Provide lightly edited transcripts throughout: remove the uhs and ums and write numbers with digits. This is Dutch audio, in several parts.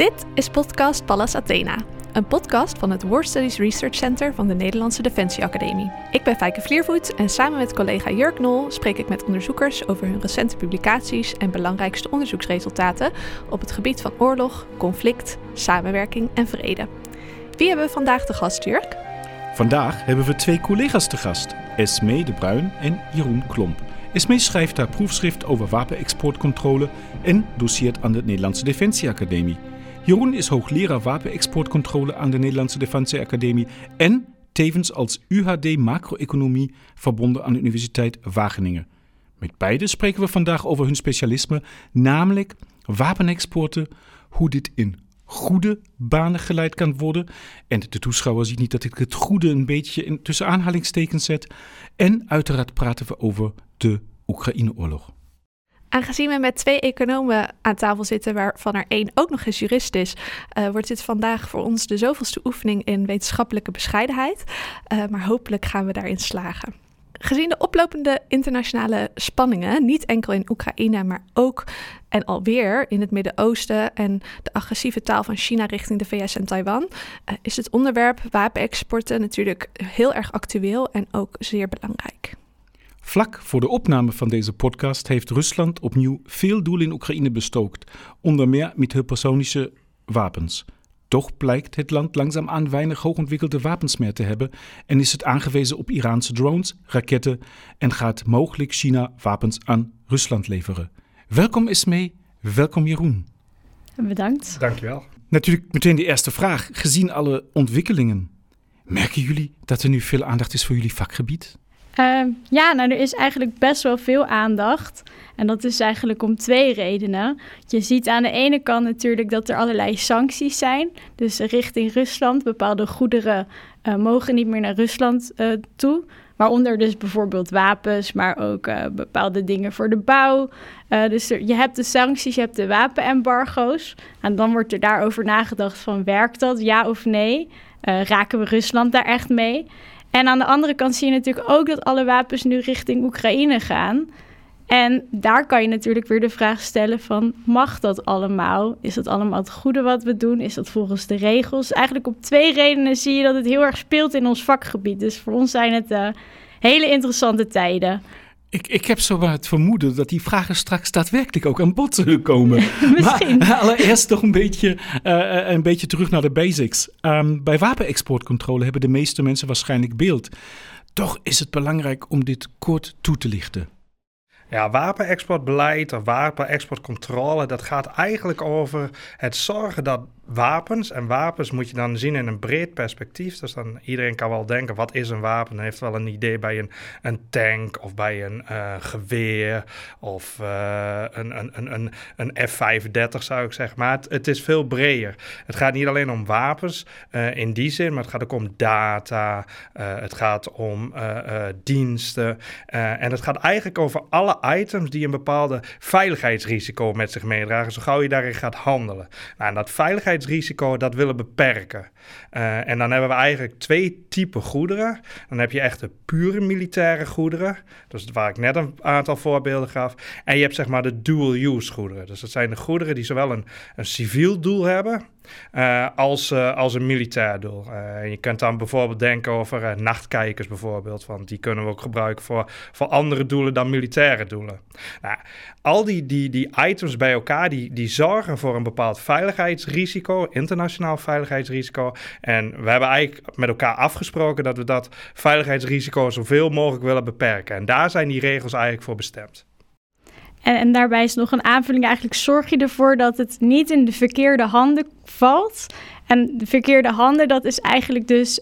Dit is podcast Pallas Athena, een podcast van het War Studies Research Center van de Nederlandse Defensie Academie. Ik ben Feike Vliervoet en samen met collega Jurk Nol spreek ik met onderzoekers over hun recente publicaties en belangrijkste onderzoeksresultaten op het gebied van oorlog, conflict, samenwerking en vrede. Wie hebben we vandaag te gast, Jurk? Vandaag hebben we twee collega's te gast, Esmée de Bruin en Jeroen Klomp. Esmée schrijft haar proefschrift over wapenexportcontrole en doceert aan de Nederlandse Defensie Academie. Jeroen is hoogleraar wapenexportcontrole aan de Nederlandse Defensie Academie en tevens als UHD macro-economie verbonden aan de Universiteit Wageningen. Met beide spreken we vandaag over hun specialisme, namelijk wapenexporten, hoe dit in goede banen geleid kan worden. En de toeschouwer ziet niet dat ik het goede een beetje in tussen aanhalingstekens zet. En uiteraard praten we over de Oekraïneoorlog. Aangezien we met twee economen aan tafel zitten, waarvan er één ook nog eens jurist is, wordt dit vandaag voor ons de zoveelste oefening in wetenschappelijke bescheidenheid. Maar hopelijk gaan we daarin slagen. Gezien de oplopende internationale spanningen, niet enkel in Oekraïne, maar ook en alweer in het Midden-Oosten en de agressieve taal van China richting de VS en Taiwan, is het onderwerp wapenexporten natuurlijk heel erg actueel en ook zeer belangrijk. Vlak voor de opname van deze podcast heeft Rusland opnieuw veel doelen in Oekraïne bestookt, onder meer met hypersonische wapens. Toch blijkt het land langzaamaan weinig hoogontwikkelde wapens meer te hebben en is het aangewezen op Iraanse drones, raketten en gaat mogelijk China wapens aan Rusland leveren. Welkom Esmée, welkom Jeroen. Bedankt. Dankjewel. Natuurlijk meteen de eerste vraag, gezien alle ontwikkelingen. Merken jullie dat er nu veel aandacht is voor jullie vakgebied? Er is eigenlijk best wel veel aandacht. En dat is eigenlijk om twee redenen. Je ziet aan de ene kant natuurlijk dat er allerlei sancties zijn. Dus richting Rusland, bepaalde goederen mogen niet meer naar Rusland toe. Waaronder dus bijvoorbeeld wapens, maar ook bepaalde dingen voor de bouw. Je hebt de sancties, je hebt de wapenembargo's. En dan wordt er daarover nagedacht van werkt dat, ja of nee? Raken we Rusland daar echt mee? En aan de andere kant zie je natuurlijk ook dat alle wapens nu richting Oekraïne gaan. En daar kan je natuurlijk weer de vraag stellen van, mag dat allemaal? Is dat allemaal het goede wat we doen? Is dat volgens de regels? Eigenlijk op twee redenen zie je dat het heel erg speelt in ons vakgebied. Dus voor ons zijn het hele interessante tijden. Ik heb zomaar het vermoeden dat die vragen straks daadwerkelijk ook aan bod zullen komen. Misschien. Maar allereerst toch een beetje terug naar de basics. Bij wapenexportcontrole hebben de meeste mensen waarschijnlijk beeld. Toch is het belangrijk om dit kort toe te lichten. Ja, wapenexportbeleid of wapenexportcontrole, dat gaat eigenlijk over het zorgen dat wapens moet je dan zien in een breed perspectief. Dus dan iedereen kan wel denken, wat is een wapen? Dan heeft wel een idee bij een tank of bij een geweer of een F-35 zou ik zeggen. Maar het is veel breder. Het gaat niet alleen om wapens in die zin, maar het gaat ook om data. Het gaat om diensten. En het gaat eigenlijk over alle items die een bepaalde veiligheidsrisico met zich meedragen, zo gauw je daarin gaat handelen. Nou, en dat veiligheidsrisico dat willen beperken. En dan hebben we eigenlijk twee typen goederen. Dan heb je echt de pure militaire goederen, dus waar ik net een aantal voorbeelden gaf. En je hebt zeg maar de dual-use goederen. Dus dat zijn de goederen die zowel een civiel doel hebben als een militair doel. Je kunt dan bijvoorbeeld denken over nachtkijkers bijvoorbeeld, want die kunnen we ook gebruiken voor andere doelen dan militaire doelen. Nou, al die items bij elkaar, die zorgen voor een bepaald veiligheidsrisico, internationaal veiligheidsrisico. En we hebben eigenlijk met elkaar afgesproken dat we dat veiligheidsrisico zoveel mogelijk willen beperken. En daar zijn die regels eigenlijk voor bestemd. En daarbij is nog een aanvulling, eigenlijk zorg je ervoor dat het niet in de verkeerde handen valt. En de verkeerde handen, dat is eigenlijk dus,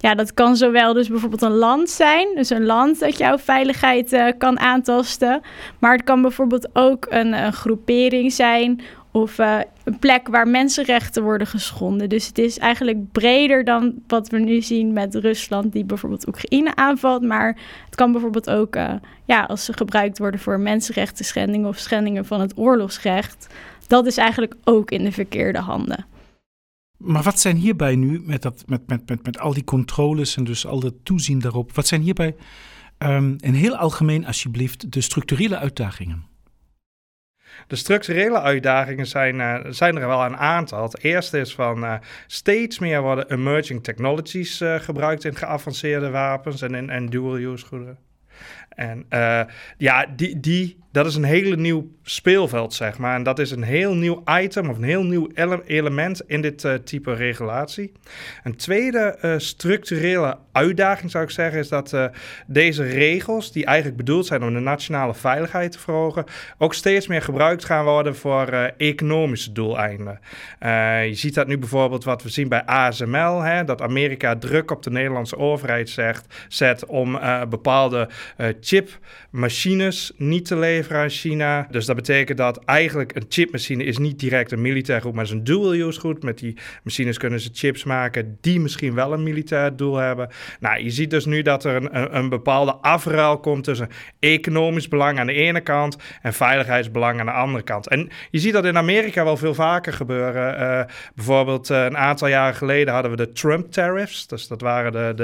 dat kan zowel dus bijvoorbeeld een land zijn. Dus een land dat jouw veiligheid kan aantasten. Maar het kan bijvoorbeeld ook een groepering zijn of een plek waar mensenrechten worden geschonden. Dus het is eigenlijk breder dan wat we nu zien met Rusland, die bijvoorbeeld Oekraïne aanvalt. Maar het kan bijvoorbeeld ook, als ze gebruikt worden voor mensenrechten schendingen of schendingen van het oorlogsrecht. Dat is eigenlijk ook in de verkeerde handen. Maar wat zijn hierbij nu, met al die controles en dus al dat toezien daarop, wat zijn hierbij en heel algemeen alsjeblieft de structurele uitdagingen? De structurele uitdagingen zijn er wel een aantal. Het eerste is van steeds meer worden emerging technologies gebruikt in geavanceerde wapens en in dual-use goederen. En dat is een hele nieuw speelveld, zeg maar. En dat is een heel nieuw item of een heel nieuw element in dit type regulatie. Een tweede structurele uitdaging, zou ik zeggen, is dat deze regels, die eigenlijk bedoeld zijn om de nationale veiligheid te verhogen, ook steeds meer gebruikt gaan worden voor economische doeleinden. Je ziet dat nu bijvoorbeeld wat we zien bij ASML, hè, dat Amerika druk op de Nederlandse overheid zet om bepaalde chipmachines niet te leveren aan China. Dus dat betekent dat eigenlijk een chipmachine is niet direct een militair goed, maar is een dual-use goed. Met die machines kunnen ze chips maken die misschien wel een militair doel hebben. Nou, je ziet dus nu dat er een bepaalde afruil komt tussen economisch belang aan de ene kant en veiligheidsbelang aan de andere kant. En je ziet dat in Amerika wel veel vaker gebeuren. Bijvoorbeeld een aantal jaren geleden hadden we de Trump-tariffs. Dus dat waren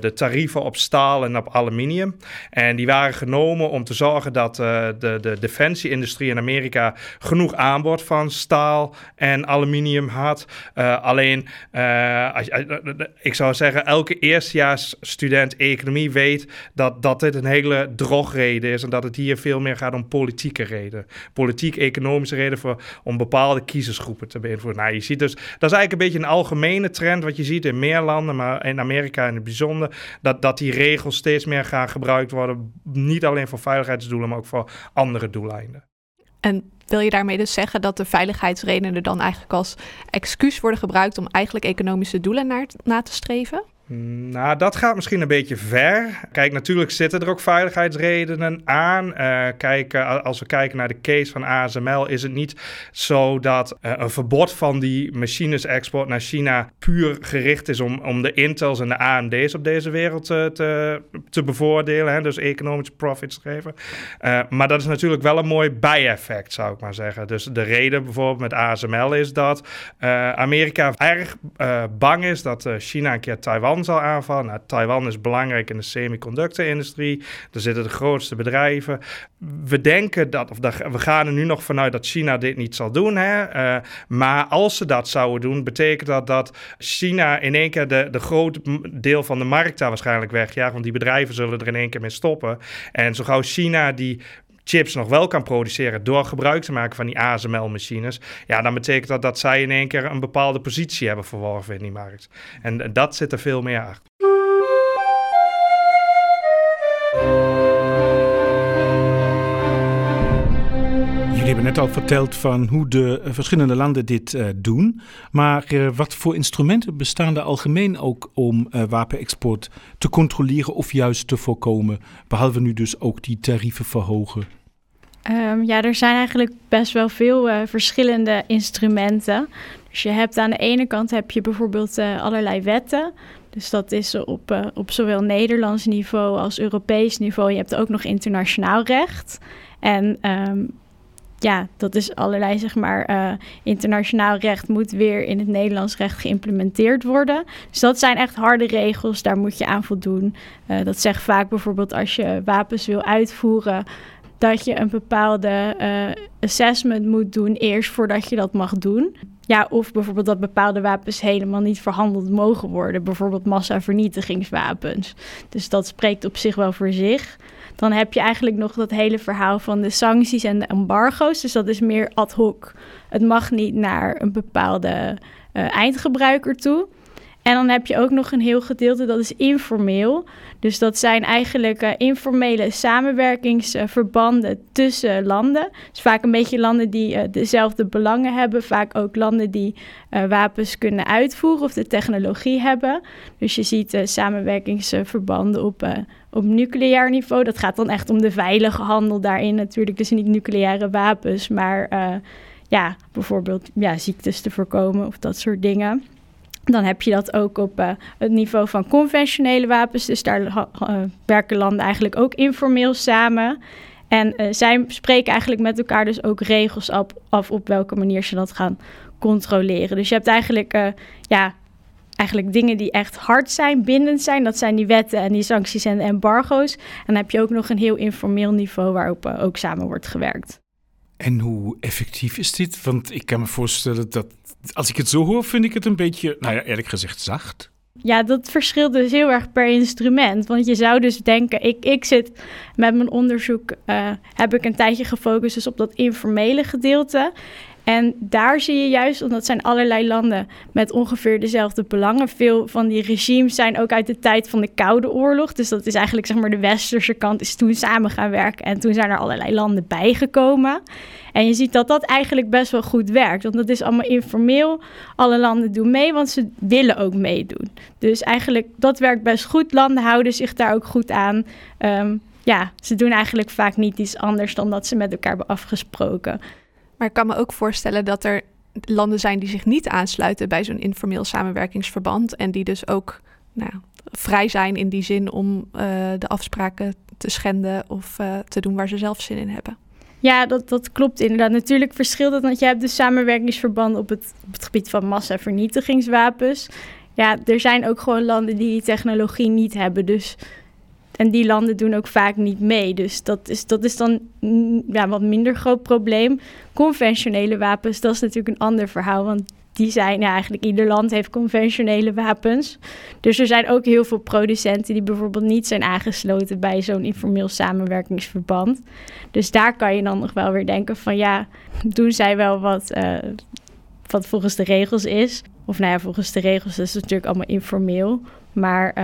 de tarieven op staal en op aluminium. En die waren genomen om te zorgen dat de defensieindustrie in Amerika genoeg aanbod van staal en aluminium had. Ik zou zeggen, elke eerstejaarsstudent economie weet dat dit een hele drogreden is en dat het hier veel meer gaat om politieke redenen. Politiek-economische redenen om bepaalde kiezersgroepen te beïnvloeden. Nou, je ziet dus, dat is eigenlijk een beetje een algemene trend wat je ziet in meer landen, maar in Amerika in het bijzonder, dat die regels steeds meer gaan gebruikt worden, niet alleen voor veiligheidsdoelen, maar ook voor andere doeleinden. En wil je daarmee dus zeggen dat de veiligheidsredenen dan eigenlijk als excuus worden gebruikt om eigenlijk economische doelen na te streven? Nou, dat gaat misschien een beetje ver. Kijk, natuurlijk zitten er ook veiligheidsredenen aan. Als we kijken naar de case van ASML, is het niet zo dat een verbod van die machinesexport naar China puur gericht is om de Intels en de AMD's op deze wereld te bevoordelen. Hè? Dus economische profits te geven. Maar dat is natuurlijk wel een mooi bijeffect, zou ik maar zeggen. Dus de reden bijvoorbeeld met ASML is dat Amerika erg bang is dat China een keer Taiwan zal aanvallen. Nou, Taiwan is belangrijk in de semiconductor-industrie. Daar zitten de grootste bedrijven. We denken we gaan er nu nog vanuit dat China dit niet zal doen. Hè? Maar als ze dat zouden doen, betekent dat China in één keer de groot deel van de markt daar waarschijnlijk wegjaagt. Want die bedrijven zullen er in één keer mee stoppen. En zo gauw China die chips nog wel kan produceren door gebruik te maken van die ASML-machines, ja, dan betekent dat zij in één keer een bepaalde positie hebben verworven in die markt. En dat zit er veel meer achter. Jullie hebben net al verteld van hoe de verschillende landen dit doen, maar wat voor instrumenten bestaan er algemeen ook om wapenexport te controleren of juist te voorkomen, behalve nu dus ook die tarieven verhogen? Er zijn eigenlijk best wel veel verschillende instrumenten. Dus je hebt aan de ene kant heb je bijvoorbeeld allerlei wetten. Dus dat is op zowel Nederlands niveau als Europees niveau. Je hebt ook nog internationaal recht. En dat is allerlei, zeg maar, internationaal recht moet weer in het Nederlands recht geïmplementeerd worden. Dus dat zijn echt harde regels, daar moet je aan voldoen. Dat zegt vaak bijvoorbeeld als je wapens wil uitvoeren, dat je een bepaalde assessment moet doen eerst voordat je dat mag doen. Ja, of bijvoorbeeld dat bepaalde wapens helemaal niet verhandeld mogen worden. Bijvoorbeeld massavernietigingswapens. Dus dat spreekt op zich wel voor zich. Dan heb je eigenlijk nog dat hele verhaal van de sancties en de embargo's. Dus dat is meer ad hoc. Het mag niet naar een bepaalde eindgebruiker toe. En dan heb je ook nog een heel gedeelte, dat is informeel. Dus dat zijn eigenlijk informele samenwerkingsverbanden tussen landen. Dus vaak een beetje landen die dezelfde belangen hebben. Vaak ook landen die wapens kunnen uitvoeren of de technologie hebben. Dus je ziet samenwerkingsverbanden op nucleair niveau. Dat gaat dan echt om de veilige handel daarin natuurlijk. Dus niet nucleaire wapens, maar bijvoorbeeld ziektes te voorkomen of dat soort dingen. Dan heb je dat ook op het niveau van conventionele wapens. Dus daar werken landen eigenlijk ook informeel samen. En zij spreken eigenlijk met elkaar dus ook regels af op welke manier ze dat gaan controleren. Dus je hebt eigenlijk, eigenlijk dingen die echt hard zijn, bindend zijn. Dat zijn die wetten en die sancties en de embargo's. En dan heb je ook nog een heel informeel niveau waarop ook samen wordt gewerkt. En hoe effectief is dit? Want ik kan me voorstellen dat, als ik het zo hoor, vind ik het een beetje, nou ja, eerlijk gezegd zacht. Ja, dat verschilt dus heel erg per instrument. Want je zou dus denken, ik zit met mijn onderzoek, heb ik een tijdje gefocust dus op dat informele gedeelte. En daar zie je juist, want dat zijn allerlei landen met ongeveer dezelfde belangen. Veel van die regimes zijn ook uit de tijd van de Koude Oorlog. Dus dat is eigenlijk, zeg maar, de westerse kant is toen samen gaan werken. En toen zijn er allerlei landen bijgekomen. En je ziet dat dat eigenlijk best wel goed werkt. Want dat is allemaal informeel. Alle landen doen mee, want ze willen ook meedoen. Dus eigenlijk, dat werkt best goed. Landen houden zich daar ook goed aan. Ja, ze doen eigenlijk vaak niet iets anders dan dat ze met elkaar hebben afgesproken. Maar ik kan me ook voorstellen dat er landen zijn die zich niet aansluiten bij zo'n informeel samenwerkingsverband. En die dus ook vrij zijn in die zin om de afspraken te schenden of te doen waar ze zelf zin in hebben. Ja, dat klopt inderdaad. Natuurlijk verschilt dat, want je hebt dus samenwerkingsverbanden op het gebied van massavernietigingswapens. Ja, er zijn ook gewoon landen die technologie niet hebben, dus... En die landen doen ook vaak niet mee. Dus dat is dan wat minder groot probleem. Conventionele wapens, dat is natuurlijk een ander verhaal. Want die zijn eigenlijk... Ieder land heeft conventionele wapens. Dus er zijn ook heel veel producenten die bijvoorbeeld niet zijn aangesloten bij zo'n informeel samenwerkingsverband. Dus daar kan je dan nog wel weer denken van ja, doen zij wel wat volgens de regels is? Of volgens de regels is het natuurlijk allemaal informeel. Maar...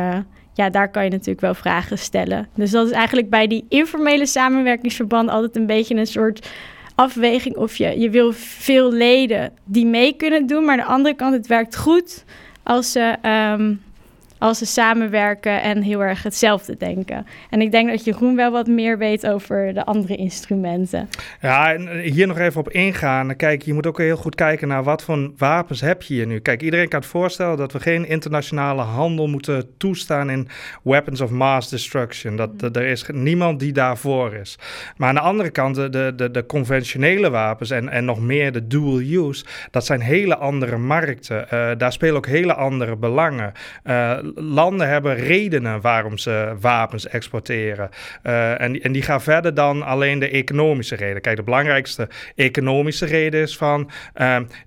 Ja, daar kan je natuurlijk wel vragen stellen. Dus dat is eigenlijk bij die informele samenwerkingsverbanden altijd een beetje een soort afweging. Of je wil veel leden die mee kunnen doen. Maar aan de andere kant, het werkt goed als ze samenwerken en heel erg hetzelfde denken. En ik denk dat Jeroen wel wat meer weet over de andere instrumenten. Ja, en hier nog even op ingaan. Kijk, je moet ook heel goed kijken naar wat voor wapens heb je hier nu. Kijk, iedereen kan het voorstellen dat we geen internationale handel moeten toestaan in weapons of mass destruction. Er is niemand die daarvoor is. Maar aan de andere kant, de conventionele wapens en nog meer de dual use, dat zijn hele andere markten. Daar spelen ook hele andere belangen. Landen hebben redenen waarom ze wapens exporteren. En die gaan verder dan alleen de economische reden. Kijk, de belangrijkste economische reden is van...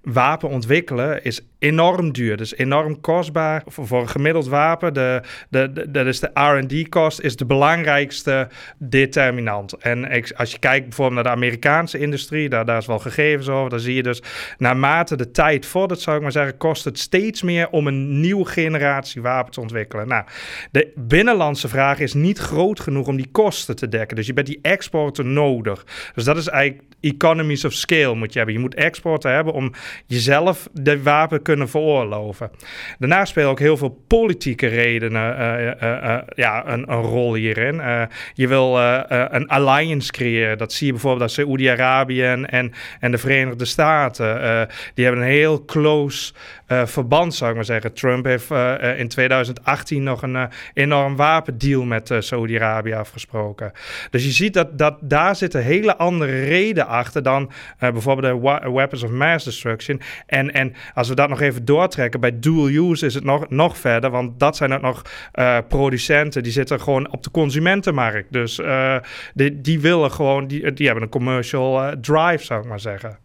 wapen ontwikkelen is enorm duur, dus enorm kostbaar. Voor een gemiddeld wapen, de R&D-kost is de belangrijkste determinant. En als je kijkt bijvoorbeeld naar de Amerikaanse industrie, daar is wel gegevens over, dan zie je dus naarmate de tijd vordert, zou ik maar zeggen, kost het steeds meer om een nieuwe generatie wapen te ontwikkelen. Nou, de binnenlandse vraag is niet groot genoeg om die kosten te dekken, dus je bent die exporten nodig. Dus dat is eigenlijk economies of scale moet je hebben. Je moet exporten hebben om jezelf de wapen kunnen veroorloven. Daarnaast spelen ook heel veel politieke redenen een rol hierin. Je wil een alliance creëren. Dat zie je bijvoorbeeld dat Saoedi-Arabië en de Verenigde Staten. Die hebben een heel close verband, zou ik maar zeggen. Trump heeft in 2018 nog een enorm wapendeal met Saoedi-Arabië afgesproken. Dus je ziet dat daar zitten hele andere redenen achter dan bijvoorbeeld de weapons of mass destruction. En als we dat nog even doortrekken, bij dual use is het nog verder, want dat zijn ook nog producenten, die zitten gewoon op de consumentenmarkt. Dus die willen gewoon, die hebben een commercial drive, zou ik maar zeggen.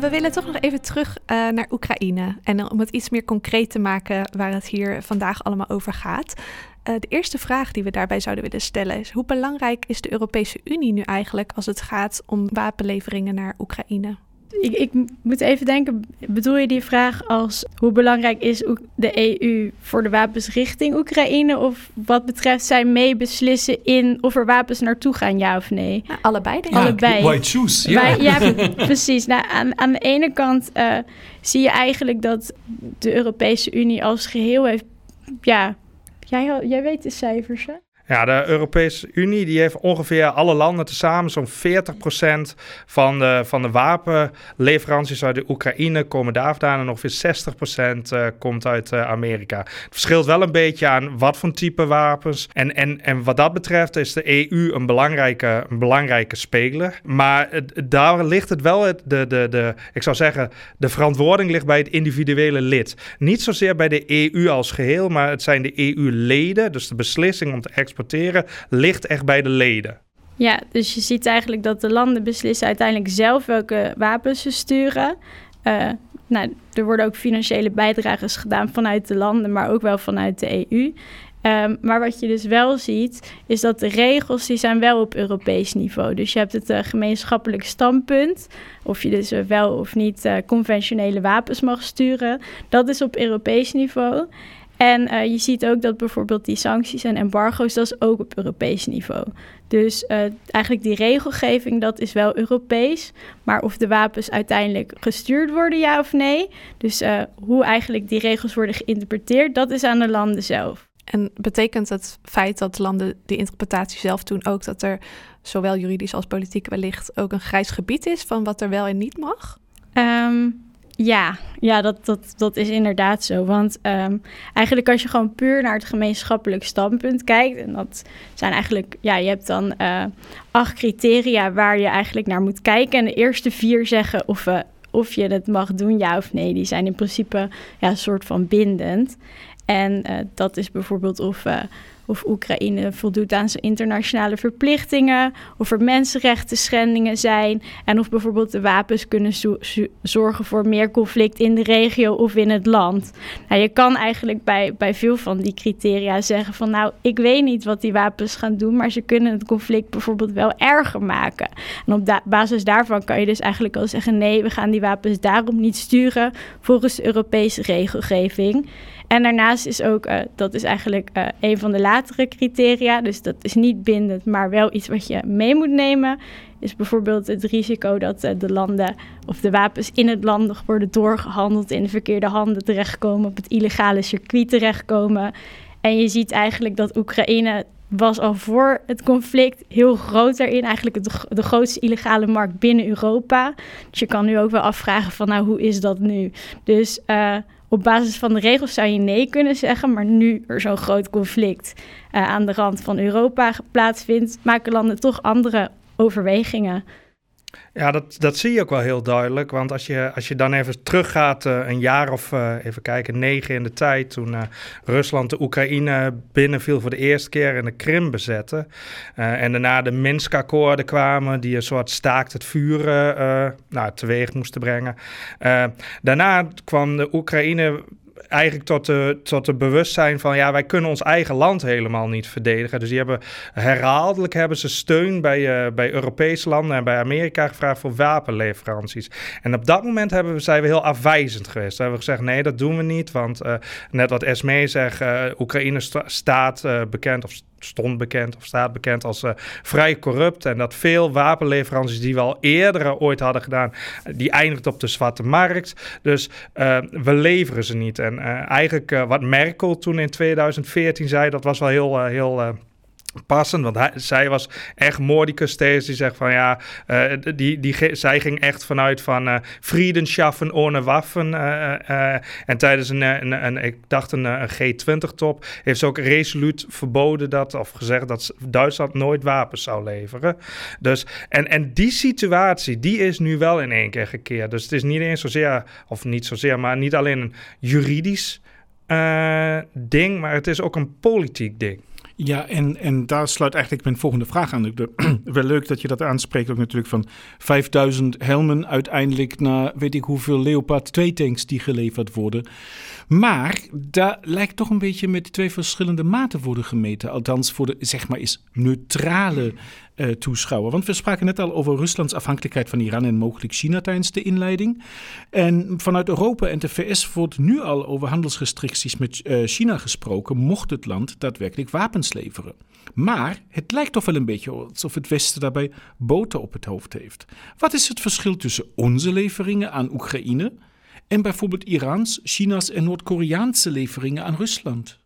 We willen toch nog even terug naar Oekraïne. En om het iets meer concreet te maken waar het hier vandaag allemaal over gaat. De eerste vraag die we daarbij zouden willen stellen is... hoe belangrijk is de Europese Unie nu eigenlijk als het gaat om wapenleveringen naar Oekraïne? Ik moet even denken, bedoel je die vraag als... hoe belangrijk is de EU voor de wapens richting Oekraïne... of wat betreft zij mee beslissen in of er wapens naartoe gaan, ja of nee? Nou, allebei, denk ik. Allebei. Why choose? Yeah. Ja, precies. Nou, aan de ene kant zie je eigenlijk dat de Europese Unie als geheel heeft... Ja, jij weet de cijfers, hè? Ja, de Europese Unie die heeft ongeveer alle landen tezamen zo'n 40% van de wapenleveranties uit de Oekraïne komen daar vandaan en ongeveer 60% komt uit Amerika. Het verschilt wel een beetje aan wat voor type wapens. En wat dat betreft is de EU een belangrijke speler. Maar daar ligt het wel, ik zou zeggen, de verantwoording ligt bij het individuele lid. Niet zozeer bij de EU als geheel, maar het zijn de EU-leden, dus de beslissing om te exporteren ligt echt bij de leden. Ja, dus je ziet eigenlijk dat de landen beslissen uiteindelijk zelf welke wapens ze sturen. Er worden ook financiële bijdrages gedaan vanuit de landen, maar ook wel vanuit de EU. Maar wat je dus wel ziet, is dat de regels die zijn wel op Europees niveau. Dus je hebt het gemeenschappelijk standpunt, of je dus wel of niet conventionele wapens mag sturen. Dat is op Europees niveau. En je ziet ook dat bijvoorbeeld die sancties en embargo's, dat is ook op Europees niveau. Dus eigenlijk die regelgeving, dat is wel Europees. Maar of de wapens uiteindelijk gestuurd worden, ja of nee. Dus hoe eigenlijk die regels worden geïnterpreteerd, dat is aan de landen zelf. En betekent het feit dat landen die interpretatie zelf doen ook dat er zowel juridisch als politiek wellicht ook een grijs gebied is van wat er wel en niet mag? Ja, dat is inderdaad zo. Want eigenlijk als je gewoon puur naar het gemeenschappelijk standpunt kijkt, en dat zijn eigenlijk, ja, je hebt dan 8 criteria waar je eigenlijk naar moet kijken. En de eerste 4 zeggen of je het mag doen, ja of nee. Die zijn in principe een soort van bindend. En dat is bijvoorbeeld of Oekraïne voldoet aan zijn internationale verplichtingen, of er mensenrechten schendingen zijn, en of bijvoorbeeld de wapens kunnen zorgen voor meer conflict in de regio of in het land. Nou, je kan eigenlijk bij veel van die criteria zeggen van nou, ik weet niet wat die wapens gaan doen, maar ze kunnen het conflict bijvoorbeeld wel erger maken. En op basis daarvan kan je dus eigenlijk al zeggen nee, we gaan die wapens daarom niet sturen volgens de Europese regelgeving. En daarnaast is ook, dat is eigenlijk een van de latere criteria, dus dat is niet bindend, maar wel iets wat je mee moet nemen, is bijvoorbeeld het risico dat de landen of de wapens in het land nog worden doorgehandeld, in de verkeerde handen terechtkomen, op het illegale circuit terechtkomen. En je ziet eigenlijk dat Oekraïne was al voor het conflict heel groot daarin. Eigenlijk de grootste illegale markt binnen Europa. Dus je kan nu ook wel afvragen van nou, hoe is dat nu? Dus op basis van de regels zou je nee kunnen zeggen, maar nu er zo'n groot conflict aan de rand van Europa plaatsvindt, maken landen toch andere overwegingen. Ja, dat zie je ook wel heel duidelijk. Want als je dan even teruggaat, een jaar of 9 in de tijd, toen Rusland de Oekraïne binnenviel voor de eerste keer en de Krim bezette. En daarna de Minsk-akkoorden kwamen, die een soort staakt het vuren teweeg moesten brengen. Daarna kwam de Oekraïne eigenlijk tot de bewustzijn van ja, wij kunnen ons eigen land helemaal niet verdedigen. Dus die hebben herhaaldelijk steun bij Europese landen en bij Amerika gevraagd voor wapenleveranties. En op dat moment zijn we heel afwijzend geweest. We hebben gezegd nee, dat doen we niet, want net wat Esmée zegt, Oekraïne staat bekend of stond bekend of staat bekend als vrij corrupt. En dat veel wapenleveranties die we al eerder ooit hadden gedaan, die eindigt op de zwarte markt. Dus we leveren ze niet. En eigenlijk wat Merkel toen in 2014 zei, dat was wel heel passend, want zij was echt mordicus steeds. Die zegt van ja, zij ging echt vanuit van vriendenschappen ohne waffen. En tijdens een G20-top heeft ze ook resoluut verboden of gezegd dat Duitsland nooit wapens zou leveren. Dus, en die situatie, die is nu wel in één keer gekeerd. Dus het is niet niet alleen een juridisch ding, maar het is ook een politiek ding. Ja, en daar sluit eigenlijk mijn volgende vraag aan. Wel leuk dat je dat aanspreekt ook natuurlijk van 5000 helmen uiteindelijk naar weet ik hoeveel Leopard 2 tanks die geleverd worden. Maar daar lijkt toch een beetje met 2 verschillende maten worden gemeten. Althans voor de zeg maar is neutrale toeschouwer. Want we spraken net al over Ruslands afhankelijkheid van Iran en mogelijk China tijdens de inleiding. En vanuit Europa en de VS wordt nu al over handelsrestricties met China gesproken, mocht het land daadwerkelijk wapens leveren. Maar het lijkt toch wel een beetje alsof het Westen daarbij boter op het hoofd heeft. Wat is het verschil tussen onze leveringen aan Oekraïne en bijvoorbeeld Iraans, China's en Noord-Koreaanse leveringen aan Rusland?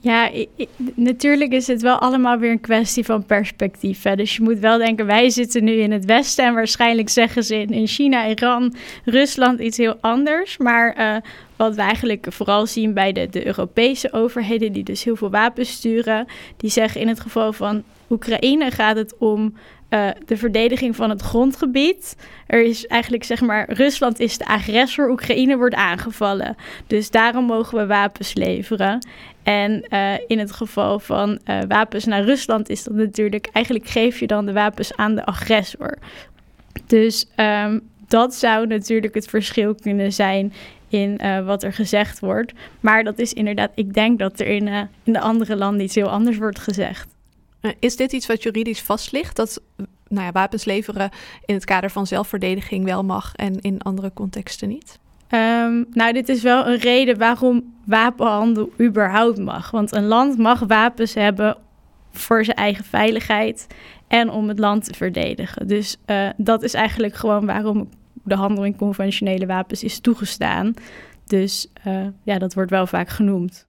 Ja, natuurlijk is het wel allemaal weer een kwestie van perspectief. Hè? Dus je moet wel denken, wij zitten nu in het Westen en waarschijnlijk zeggen ze in China, Iran, Rusland iets heel anders. Maar wat we eigenlijk vooral zien bij de Europese overheden, die dus heel veel wapens sturen, die zeggen in het geval van Oekraïne gaat het om de verdediging van het grondgebied. Er is eigenlijk, zeg maar, Rusland is de agressor, Oekraïne wordt aangevallen. Dus daarom mogen we wapens leveren. En in het geval van wapens naar Rusland is dat natuurlijk, eigenlijk geef je dan de wapens aan de agressor. Dus dat zou natuurlijk het verschil kunnen zijn in wat er gezegd wordt. Maar dat is inderdaad, ik denk dat er in de andere landen iets heel anders wordt gezegd. Is dit iets wat juridisch vast ligt? Dat wapens leveren in het kader van zelfverdediging wel mag en in andere contexten niet? Dit is wel een reden waarom wapenhandel überhaupt mag. Want een land mag wapens hebben voor zijn eigen veiligheid en om het land te verdedigen. Dus dat is eigenlijk gewoon waarom de handel in conventionele wapens is toegestaan. Dus dat wordt wel vaak genoemd.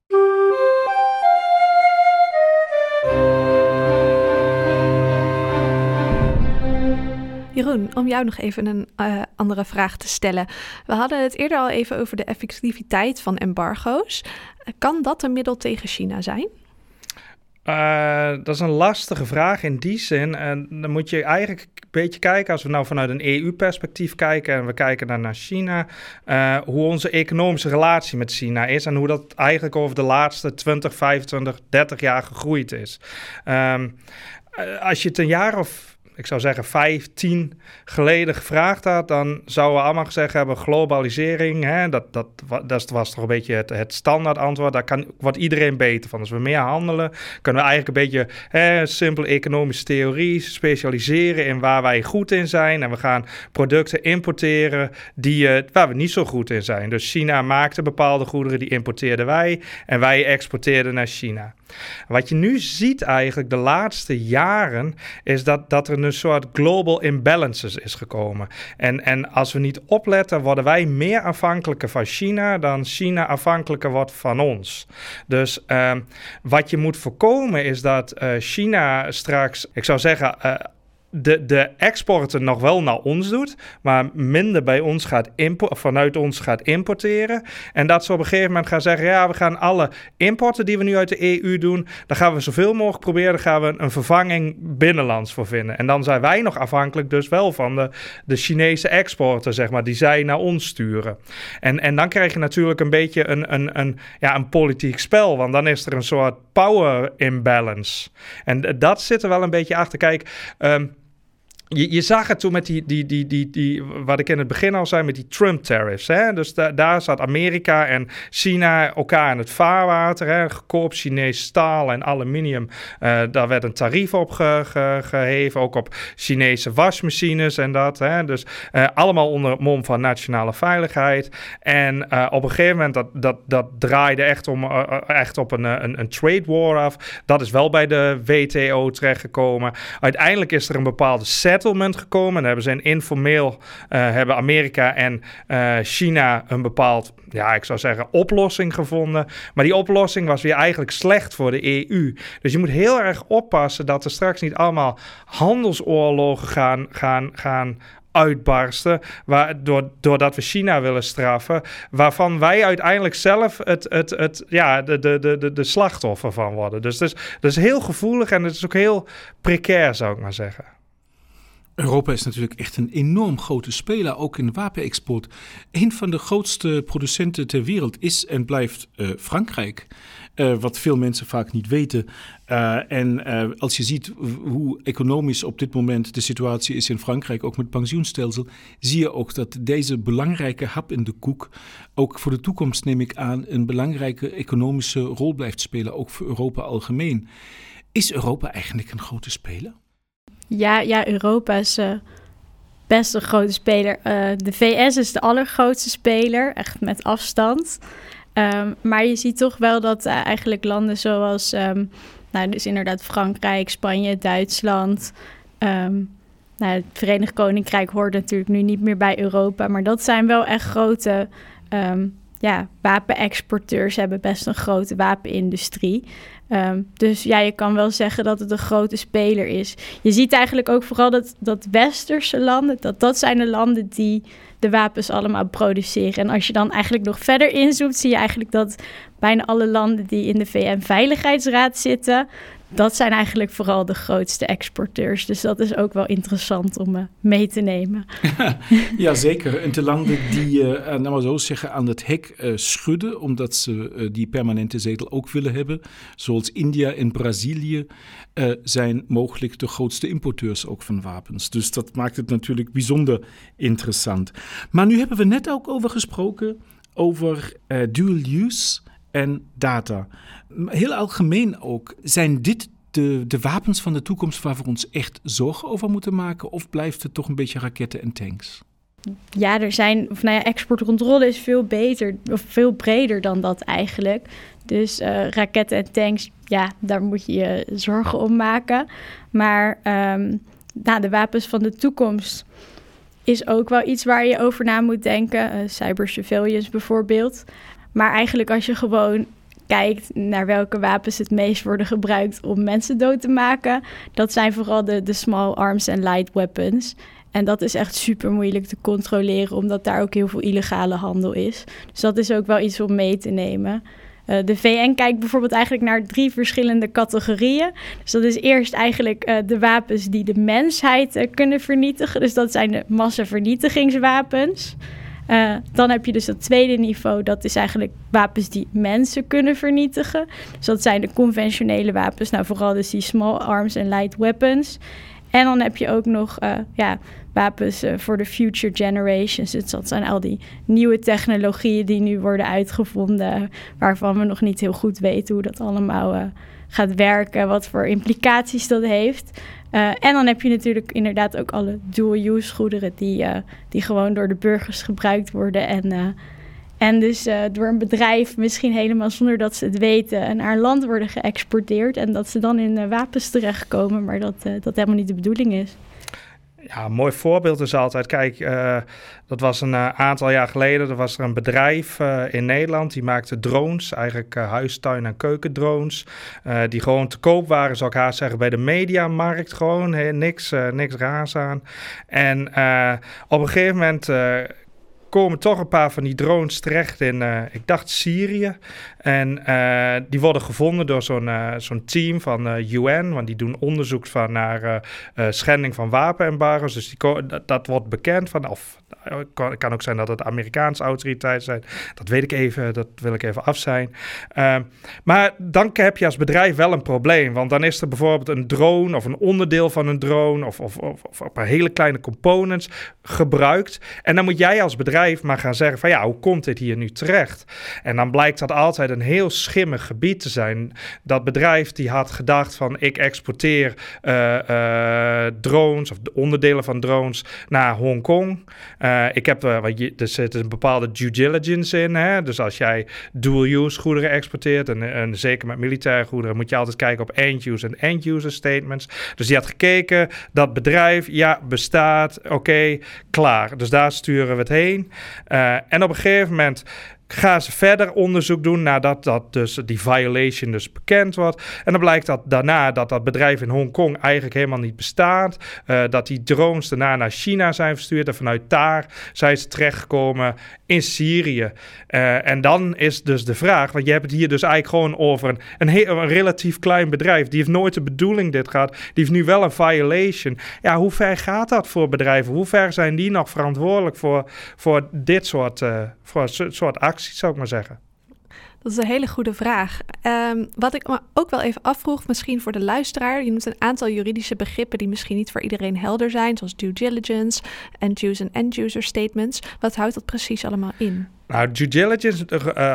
Jeroen, om jou nog even een andere vraag te stellen. We hadden het eerder al even over de effectiviteit van embargo's. Kan dat een middel tegen China zijn? Dat is een lastige vraag in die zin. Dan moet je eigenlijk een beetje kijken, als we nou vanuit een EU-perspectief kijken en we kijken dan naar China, hoe onze economische relatie met China is en hoe dat eigenlijk over de laatste 20, 25, 30 jaar gegroeid is. Als je het een jaar of, ik zou zeggen, 5, 10 geleden gevraagd had, dan zouden we allemaal gezegd hebben, globalisering, hè, dat was toch een beetje het standaard antwoord. Daar wordt iedereen beter van. Als we meer handelen, kunnen we eigenlijk een beetje simpele economische theorie specialiseren in waar wij goed in zijn. En we gaan producten importeren waar we niet zo goed in zijn. Dus China maakte bepaalde goederen, die importeerden wij en wij exporteerden naar China. Wat je nu ziet eigenlijk de laatste jaren, is dat er een soort global imbalances is gekomen. En als we niet opletten, worden wij meer afhankelijker van China dan China afhankelijker wordt van ons. Dus wat je moet voorkomen is dat China straks, ik zou zeggen, de exporten nog wel naar ons doet, maar minder bij ons vanuit ons gaat importeren. En dat ze op een gegeven moment gaan zeggen, ja, we gaan alle importen die we nu uit de EU doen, daar gaan we zoveel mogelijk proberen, daar gaan we een vervanging binnenlands voor vinden. En dan zijn wij nog afhankelijk dus wel van de Chinese exporten, zeg maar, die zij naar ons sturen. En dan krijg je natuurlijk een beetje een politiek spel, want dan is er een soort power imbalance. En dat zit er wel een beetje achter. Kijk, je zag het toen met die, wat ik in het begin al zei, met die Trump-tariffs. Hè? Dus daar zat Amerika en China elkaar in het vaarwater. Hè? Gekoopt Chinees staal en aluminium. Daar werd een tarief op geheven. Ook op Chinese wasmachines en dat. Hè? Dus allemaal onder het mom van nationale veiligheid. En op een gegeven moment, dat draaide echt op een trade war af. Dat is wel bij de WTO terechtgekomen. Uiteindelijk is er een bepaalde settlement gekomen. En hebben ze informeel Amerika en China een bepaald, ik zou zeggen, oplossing gevonden. Maar die oplossing was weer eigenlijk slecht voor de EU. Dus je moet heel erg oppassen dat er straks niet allemaal handelsoorlogen gaan uitbarsten, doordat we China willen straffen, waarvan wij uiteindelijk zelf de slachtoffer van worden. Dus dat is heel gevoelig en het is ook heel precair, zou ik maar zeggen. Europa is natuurlijk echt een enorm grote speler, ook in wapenexport. Een van de grootste producenten ter wereld is en blijft Frankrijk. Wat veel mensen vaak niet weten. En als je ziet hoe economisch op dit moment de situatie is in Frankrijk, ook met het pensioenstelsel, zie je ook dat deze belangrijke hap in de koek ook voor de toekomst, neem ik aan, een belangrijke economische rol blijft spelen, ook voor Europa algemeen. Is Europa eigenlijk een grote speler? Ja, Europa is best een grote speler. De VS is de allergrootste speler, echt met afstand. Maar je ziet toch wel dat eigenlijk landen zoals, dus inderdaad Frankrijk, Spanje, Duitsland. Het Verenigd Koninkrijk hoort natuurlijk nu niet meer bij Europa. Maar dat zijn wel echt grote ja, wapenexporteurs hebben best een grote wapenindustrie. Dus ja, je kan wel zeggen dat het een grote speler is. Je ziet eigenlijk ook vooral dat westerse landen, dat zijn de landen die de wapens allemaal produceren. En als je dan eigenlijk nog verder inzoomt, zie je eigenlijk dat bijna alle landen die in de VN-veiligheidsraad zitten, dat zijn eigenlijk vooral de grootste exporteurs. Dus dat is ook wel interessant om mee te nemen. Ja, zeker. En de landen die, nou maar zo zeggen, aan het hek schudden, omdat ze die permanente zetel ook willen hebben, zoals India en Brazilië, zijn mogelijk de grootste importeurs ook van wapens. Dus dat maakt het natuurlijk bijzonder interessant. Maar nu hebben we net ook over gesproken, over dual use en data. Heel algemeen ook, zijn dit de wapens van de toekomst waar we ons echt zorgen over moeten maken, of blijft het toch een beetje raketten en tanks? Ja, exportcontrole is veel beter, of veel breder dan dat eigenlijk. Dus raketten en tanks, ja, daar moet je je zorgen om maken. Maar de wapens van de toekomst is ook wel iets waar je over na moet denken. Cybersurveillance bijvoorbeeld. Maar eigenlijk als je gewoon kijkt naar welke wapens het meest worden gebruikt om mensen dood te maken, dat zijn vooral de small arms en light weapons. En dat is echt super moeilijk te controleren, omdat daar ook heel veel illegale handel is. Dus dat is ook wel iets om mee te nemen. De VN kijkt bijvoorbeeld eigenlijk naar 3 verschillende categorieën. Dus dat is eerst eigenlijk de wapens die de mensheid kunnen vernietigen. Dus dat zijn de massavernietigingswapens. Dan heb je dus dat tweede niveau, dat is eigenlijk wapens die mensen kunnen vernietigen. Dus dat zijn de conventionele wapens, nou vooral dus die small arms en light weapons. En dan heb je ook nog wapens voor de future generations. Dus dat zijn al die nieuwe technologieën die nu worden uitgevonden, waarvan we nog niet heel goed weten hoe dat allemaal gaat werken, wat voor implicaties dat heeft. En dan heb je natuurlijk inderdaad ook alle dual-use goederen die gewoon door de burgers gebruikt worden. En dus door een bedrijf, misschien helemaal zonder dat ze het weten, naar een land worden geëxporteerd en dat ze dan in wapens terechtkomen, maar dat helemaal niet de bedoeling is. Ja, een mooi voorbeeld is altijd, kijk, dat was een aantal jaar geleden, er was er een bedrijf in Nederland, die maakte drones, eigenlijk huistuin- en keukendrones, die gewoon te koop waren, zou ik haast zeggen, bij de mediamarkt gewoon, niks raars aan. En op een gegeven moment komen toch een paar van die drones terecht in, ik dacht Syrië. En die worden gevonden door zo'n team van UN, want die doen onderzoek naar schending van wapenembargo's. Dus dat wordt bekend van, of kan ook zijn dat het Amerikaanse autoriteiten zijn. Dat weet ik even, dat wil ik even af zijn. Maar dan heb je als bedrijf wel een probleem, want dan is er bijvoorbeeld een drone of een onderdeel van een drone of een hele kleine components gebruikt. En dan moet jij als bedrijf maar gaan zeggen van ja, hoe komt dit hier nu terecht? En dan blijkt dat altijd een heel schimmig gebied te zijn. Dat bedrijf die had gedacht van ik exporteer drones of de onderdelen van drones naar Hongkong. Er zit een bepaalde due diligence in. Hè? Dus als jij dual-use goederen exporteert en zeker met militaire goederen moet je altijd kijken op end-use en end-user statements. Dus die had gekeken, dat bedrijf, ja, bestaat, oké, klaar. Dus daar sturen we het heen. En op een gegeven moment gaan ze verder onderzoek doen nadat dat dus die violation dus bekend wordt. En dan blijkt dat daarna dat bedrijf in Hongkong eigenlijk helemaal niet bestaat. Dat die drones daarna naar China zijn verstuurd. En vanuit daar zijn ze terechtgekomen in Syrië. En dan is dus de vraag, want je hebt het hier dus eigenlijk gewoon over een relatief klein bedrijf. Die heeft nooit de bedoeling dit gehad. Die heeft nu wel een violation. Ja, hoe ver gaat dat voor bedrijven? Hoe ver zijn die nog verantwoordelijk voor dit soort acties? Zou ik maar zeggen. Dat is een hele goede vraag. Wat ik me ook wel even afvroeg, misschien voor de luisteraar. Je noemt een aantal juridische begrippen die misschien niet voor iedereen helder zijn, zoals due diligence, end-use en end-user statements. Wat houdt dat precies allemaal in? Nou, due diligence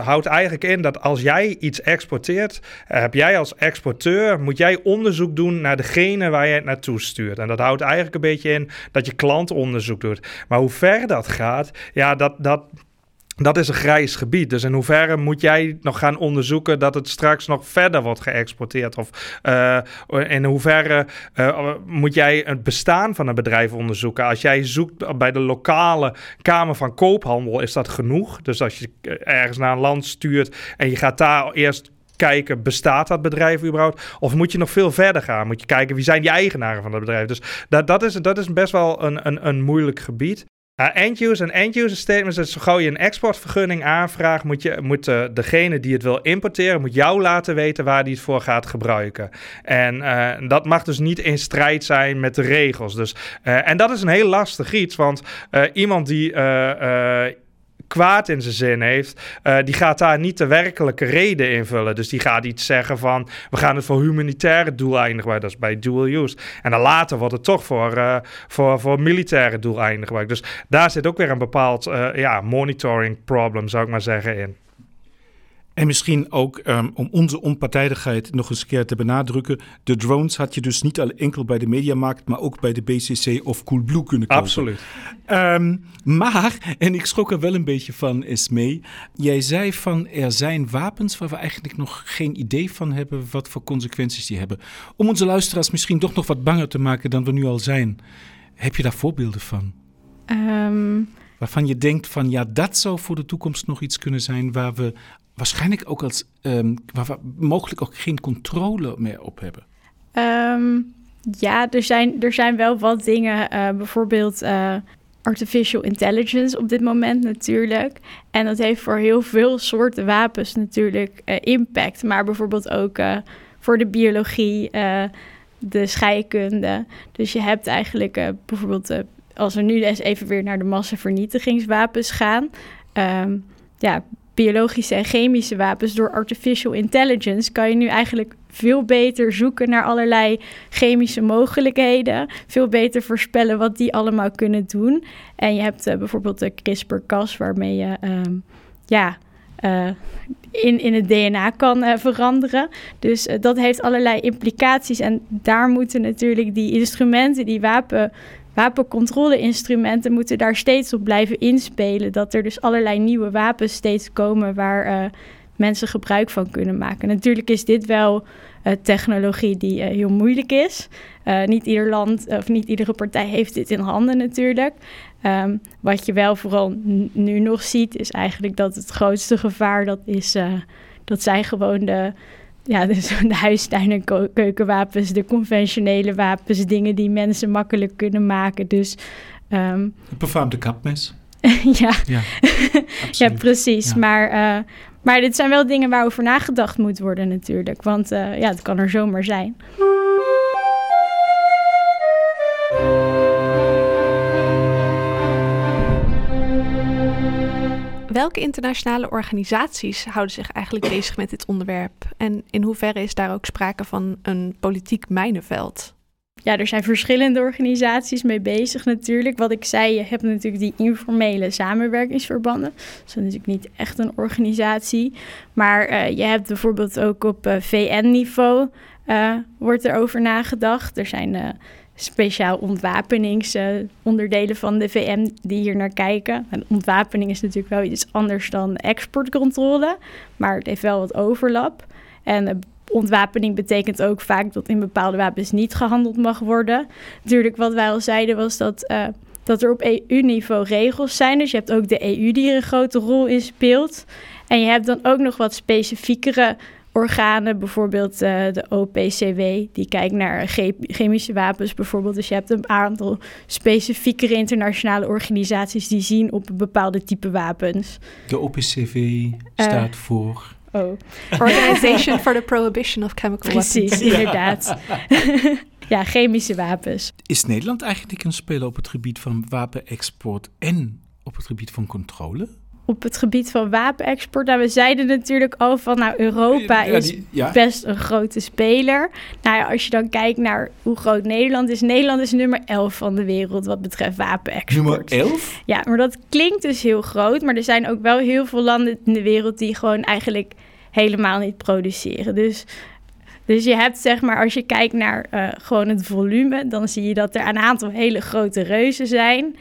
houdt eigenlijk in dat als jij iets exporteert, heb jij als exporteur, moet jij onderzoek doen naar degene waar je het naartoe stuurt. En dat houdt eigenlijk een beetje in dat je klantonderzoek doet. Maar hoe ver dat gaat, ja, dat Dat is een grijs gebied. Dus in hoeverre moet jij nog gaan onderzoeken dat het straks nog verder wordt geëxporteerd? Of in hoeverre moet jij het bestaan van een bedrijf onderzoeken? Als jij zoekt bij de lokale Kamer van Koophandel, is dat genoeg? Dus als je ergens naar een land stuurt en je gaat daar eerst kijken, bestaat dat bedrijf überhaupt? Of moet je nog veel verder gaan? Moet je kijken, wie zijn die eigenaren van dat bedrijf? Dus dat is best wel een moeilijk gebied. End-use en end-user statements, dus zo gauw je een exportvergunning aanvraagt, moet degene die het wil importeren, moet jou laten weten waar die het voor gaat gebruiken. En dat mag dus niet in strijd zijn met de regels. Dus, en dat is een heel lastig iets, want iemand die kwaad in zijn zin heeft, die gaat daar niet de werkelijke reden invullen. Dus die gaat iets zeggen van, we gaan het voor humanitaire doeleinden gebruiken. Dat is bij dual use. En dan later wordt het toch voor militaire doeleinden gebruikt. Dus daar zit ook weer een bepaald monitoring problem, zou ik maar zeggen, in. En misschien ook om onze onpartijdigheid nog eens een keer te benadrukken. De drones had je dus niet enkel bij de Mediamarkt, maar ook bij de BCC of Coolblue kunnen kopen. Absoluut. Maar, en ik schrok er wel een beetje van, Esmée. Jij zei van, er zijn wapens waar we eigenlijk nog geen idee van hebben wat voor consequenties die hebben. Om onze luisteraars misschien toch nog wat banger te maken dan we nu al zijn. Heb je daar voorbeelden van? Waarvan je denkt van, ja, dat zou voor de toekomst nog iets kunnen zijn waar we waarschijnlijk ook als waar we mogelijk ook geen controle meer op hebben. Er zijn wel wat dingen. Bijvoorbeeld artificial intelligence op dit moment natuurlijk. En dat heeft voor heel veel soorten wapens natuurlijk impact. Maar bijvoorbeeld ook voor de biologie, de scheikunde. Dus je hebt eigenlijk bijvoorbeeld, als we nu eens even weer naar de massavernietigingswapens gaan. Biologische en chemische wapens door artificial intelligence kan je nu eigenlijk veel beter zoeken naar allerlei chemische mogelijkheden. Veel beter voorspellen wat die allemaal kunnen doen. En je hebt bijvoorbeeld de CRISPR-Cas waarmee je in het DNA kan veranderen. Dus dat heeft allerlei implicaties. En daar moeten natuurlijk die instrumenten, die wapencontrole-instrumenten moeten daar steeds op blijven inspelen. Dat er dus allerlei nieuwe wapens steeds komen waar mensen gebruik van kunnen maken. Natuurlijk is dit wel technologie die heel moeilijk is. Niet ieder land of niet iedere partij heeft dit in handen natuurlijk. Wat je wel vooral nu nog ziet is eigenlijk dat het grootste gevaar dat is dat zij gewoon de huistuin- en keukenwapens, de conventionele wapens, dingen die mensen makkelijk kunnen maken. Dus, het befaamde kapmes. Ja, precies. Ja. Maar dit zijn wel dingen waarover nagedacht moet worden natuurlijk. Want het kan er zomaar zijn. Welke internationale organisaties houden zich eigenlijk bezig met dit onderwerp? En in hoeverre is daar ook sprake van een politiek mijnenveld? Ja, er zijn verschillende organisaties mee bezig natuurlijk. Wat ik zei, je hebt natuurlijk die informele samenwerkingsverbanden. Dat is natuurlijk niet echt een organisatie. Maar je hebt bijvoorbeeld ook op VN-niveau wordt er over nagedacht. Er zijn speciaal ontwapeningsonderdelen van de VN die hier naar kijken. En ontwapening is natuurlijk wel iets anders dan exportcontrole, maar het heeft wel wat overlap. En ontwapening betekent ook vaak dat in bepaalde wapens niet gehandeld mag worden. Natuurlijk, wat wij al zeiden was dat er op EU-niveau regels zijn. Dus je hebt ook de EU die er een grote rol in speelt. En je hebt dan ook nog wat specifiekere organen, bijvoorbeeld de OPCW, die kijkt naar chemische wapens bijvoorbeeld. Dus je hebt een aantal specifiekere internationale organisaties die zien op bepaalde type wapens. De OPCW staat voor Organization for the Prohibition of Chemical Weapons. Precies, inderdaad. Ja, chemische wapens. Is Nederland eigenlijk een speler op het gebied van wapenexport en op het gebied van controle? Op het gebied van wapenexport. Nou, we zeiden natuurlijk al van, Europa is best een grote speler. Nou ja, als je dan kijkt naar hoe groot Nederland is. Nederland is nummer 11 van de wereld wat betreft wapenexport. Nummer 11? Ja, maar dat klinkt dus heel groot. Maar er zijn ook wel heel veel landen in de wereld die gewoon eigenlijk helemaal niet produceren. Dus je hebt, zeg maar, als je kijkt naar gewoon het volume, dan zie je dat er een aantal hele grote reuzen zijn.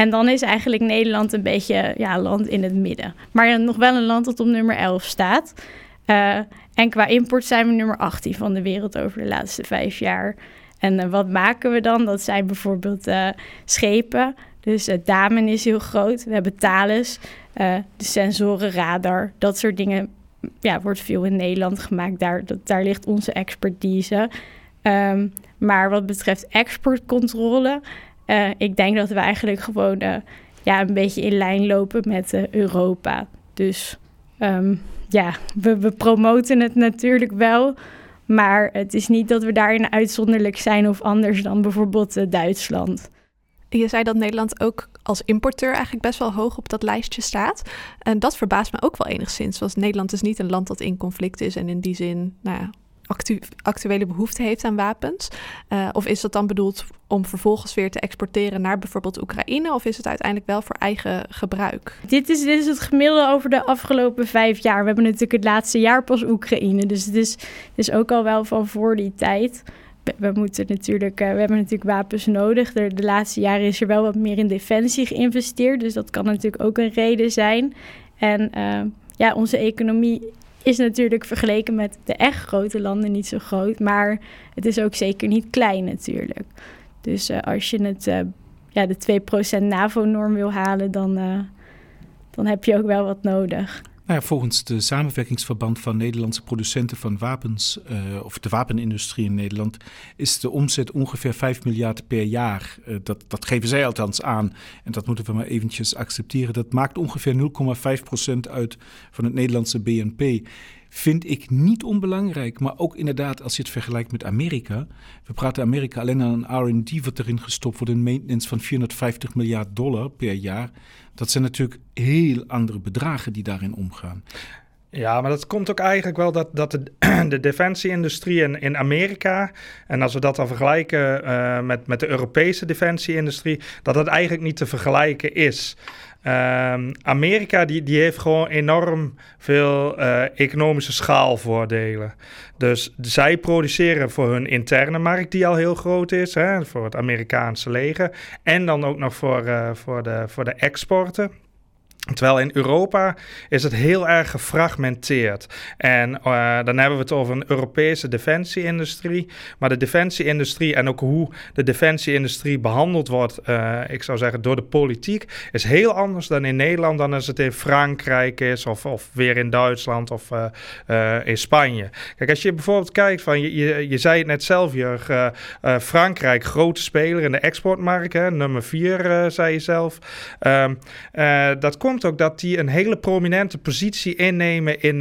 En dan is eigenlijk Nederland een beetje land in het midden. Maar nog wel een land dat op nummer 11 staat. En qua import zijn we nummer 18 van de wereld over de laatste 5 jaar. En wat maken we dan? Dat zijn bijvoorbeeld schepen. Dus Damen is heel groot. We hebben Thales, de sensoren, radar, dat soort dingen. Ja, wordt veel in Nederland gemaakt. Daar ligt onze expertise. Maar wat betreft exportcontrole, ik denk dat we eigenlijk gewoon een beetje in lijn lopen met Europa. Dus we promoten het natuurlijk wel. Maar het is niet dat we daarin uitzonderlijk zijn of anders dan bijvoorbeeld Duitsland. Je zei dat Nederland ook als importeur eigenlijk best wel hoog op dat lijstje staat. En dat verbaast me ook wel enigszins. Want Nederland is niet een land dat in conflict is en in die zin actuele behoefte heeft aan wapens. Of is dat dan bedoeld om vervolgens weer te exporteren naar bijvoorbeeld Oekraïne? Of is het uiteindelijk wel voor eigen gebruik? Dit is het gemiddelde over de afgelopen 5 jaar. We hebben natuurlijk het laatste jaar pas Oekraïne. Dus het is ook al wel van voor die tijd. We hebben natuurlijk wapens nodig. De laatste jaren is er wel wat meer in defensie geïnvesteerd. Dus dat kan natuurlijk ook een reden zijn. En onze economie is natuurlijk vergeleken met de echt grote landen niet zo groot. Maar het is ook zeker niet klein natuurlijk. Dus als je de 2% NAVO-norm wil halen, dan heb je ook wel wat nodig. Nou ja, volgens de samenwerkingsverband van Nederlandse producenten van wapens, of de wapenindustrie in Nederland, is de omzet ongeveer 5 miljard per jaar. Dat geven zij althans aan. En dat moeten we maar eventjes accepteren. Dat maakt ongeveer 0,5% uit van het Nederlandse BNP. Vind ik niet onbelangrijk, maar ook inderdaad als je het vergelijkt met Amerika. We praten Amerika alleen aan een R&D wat erin gestopt wordt, een maintenance van $450 miljard per jaar. Dat zijn natuurlijk heel andere bedragen die daarin omgaan. Ja, maar dat komt ook eigenlijk wel dat de defensieindustrie in Amerika, en als we dat dan vergelijken met de Europese defensieindustrie, dat dat eigenlijk niet te vergelijken is. Amerika die heeft gewoon enorm veel economische schaalvoordelen. Dus zij produceren voor hun interne markt die al heel groot is, hè, voor het Amerikaanse leger. En dan ook nog voor de exporten. Terwijl in Europa is het heel erg gefragmenteerd. En dan hebben we het over een Europese defensieindustrie. Maar de defensieindustrie en ook hoe de defensieindustrie behandeld wordt, ik zou zeggen door de politiek, is heel anders dan in Nederland, dan als het in Frankrijk is of weer in Duitsland of in Spanje. Kijk, als je bijvoorbeeld kijkt, je zei het net zelf, Jurk, Frankrijk, grote speler in de exportmarkt, hè, nummer 4, zei je zelf. Dat komt ook dat die een hele prominente positie innemen in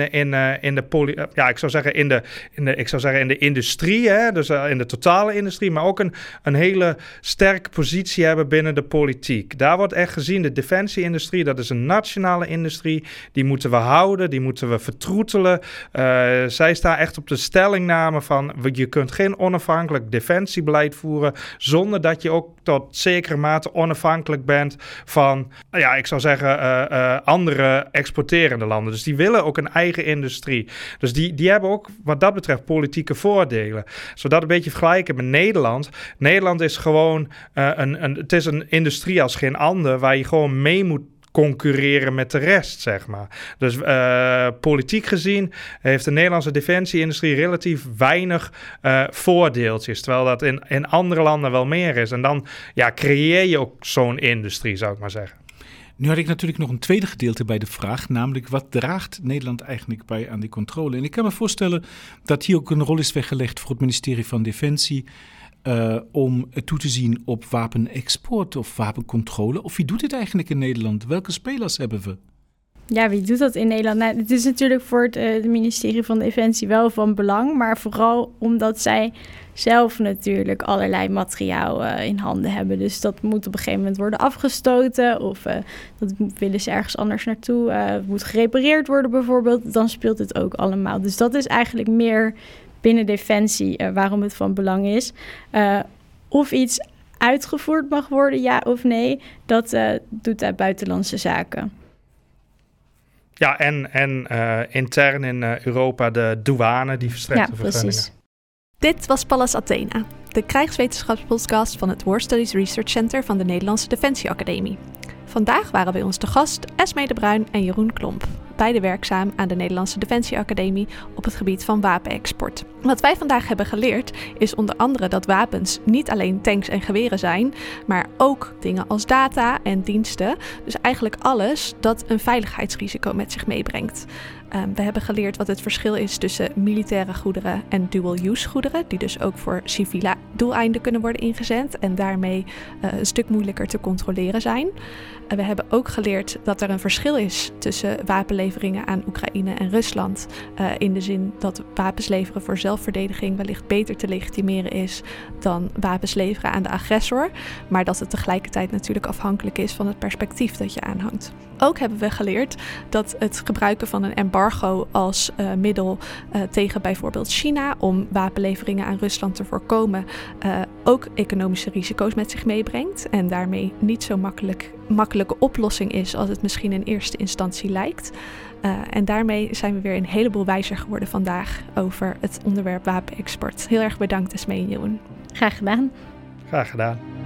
de industrie, hè? Dus in de totale industrie, maar ook een hele sterke positie hebben binnen de politiek. Daar wordt echt gezien, de defensieindustrie, dat is een nationale industrie, die moeten we houden, die moeten we vertroetelen. Zij staan echt op de stellingname van, je kunt geen onafhankelijk defensiebeleid voeren zonder dat je ook tot zekere mate onafhankelijk bent van, ik zou zeggen, andere exporterende landen. Dus die willen ook een eigen industrie. Dus die hebben ook wat dat betreft politieke voordelen. Zodat een beetje vergelijken met Nederland. Nederland is gewoon het is een industrie als geen ander, waar je gewoon mee moet concurreren met de rest, zeg maar. Dus politiek gezien heeft de Nederlandse defensieindustrie relatief weinig voordeeltjes, terwijl dat in andere landen wel meer is. En dan creëer je ook zo'n industrie, zou ik maar zeggen. Nu had ik natuurlijk nog een tweede gedeelte bij de vraag, namelijk wat draagt Nederland eigenlijk bij aan die controle? En ik kan me voorstellen dat hier ook een rol is weggelegd voor het ministerie van Defensie om toe te zien op wapenexport of wapencontrole. Of wie doet dit eigenlijk in Nederland? Welke spelers hebben we? Ja, wie doet dat in Nederland? Nou, het is natuurlijk voor het ministerie van Defensie wel van belang, maar vooral omdat zij zelf natuurlijk allerlei materiaal in handen hebben. Dus dat moet op een gegeven moment worden afgestoten of dat willen ze ergens anders naartoe. Het moet gerepareerd worden bijvoorbeeld, dan speelt het ook allemaal. Dus dat is eigenlijk meer binnen Defensie waarom het van belang is. Of iets uitgevoerd mag worden, ja of nee, dat doet Buitenlandse Zaken. Ja, en intern in Europa de douane die verstrekt de vergunningen. Dit was Pallas Athena, de krijgswetenschapspodcast van het War Studies Research Center van de Nederlandse Defensie Academie. Vandaag waren bij ons te gast Esmée de Bruin en Jeroen Klomp, beide werkzaam aan de Nederlandse Defensie Academie op het gebied van wapenexport. Wat wij vandaag hebben geleerd is onder andere dat wapens niet alleen tanks en geweren zijn, maar ook dingen als data en diensten. Dus eigenlijk alles dat een veiligheidsrisico met zich meebrengt. We hebben geleerd wat het verschil is tussen militaire goederen en dual-use goederen, die dus ook voor civiele doeleinden kunnen worden ingezet en daarmee een stuk moeilijker te controleren zijn. We hebben ook geleerd dat er een verschil is tussen wapenleveringen aan Oekraïne en Rusland, in de zin dat wapens leveren voor zelfverdediging wellicht beter te legitimeren is dan wapens leveren aan de agressor, maar dat het tegelijkertijd natuurlijk afhankelijk is van het perspectief dat je aanhangt. Ook hebben we geleerd dat het gebruiken van een embargo als middel tegen bijvoorbeeld China om wapenleveringen aan Rusland te voorkomen ook economische risico's met zich meebrengt en daarmee niet zo makkelijke oplossing is als het misschien in eerste instantie lijkt. En daarmee zijn we weer een heleboel wijzer geworden vandaag over het onderwerp wapenexport. Heel erg bedankt Esmée en Jeroen. Graag gedaan. Graag gedaan.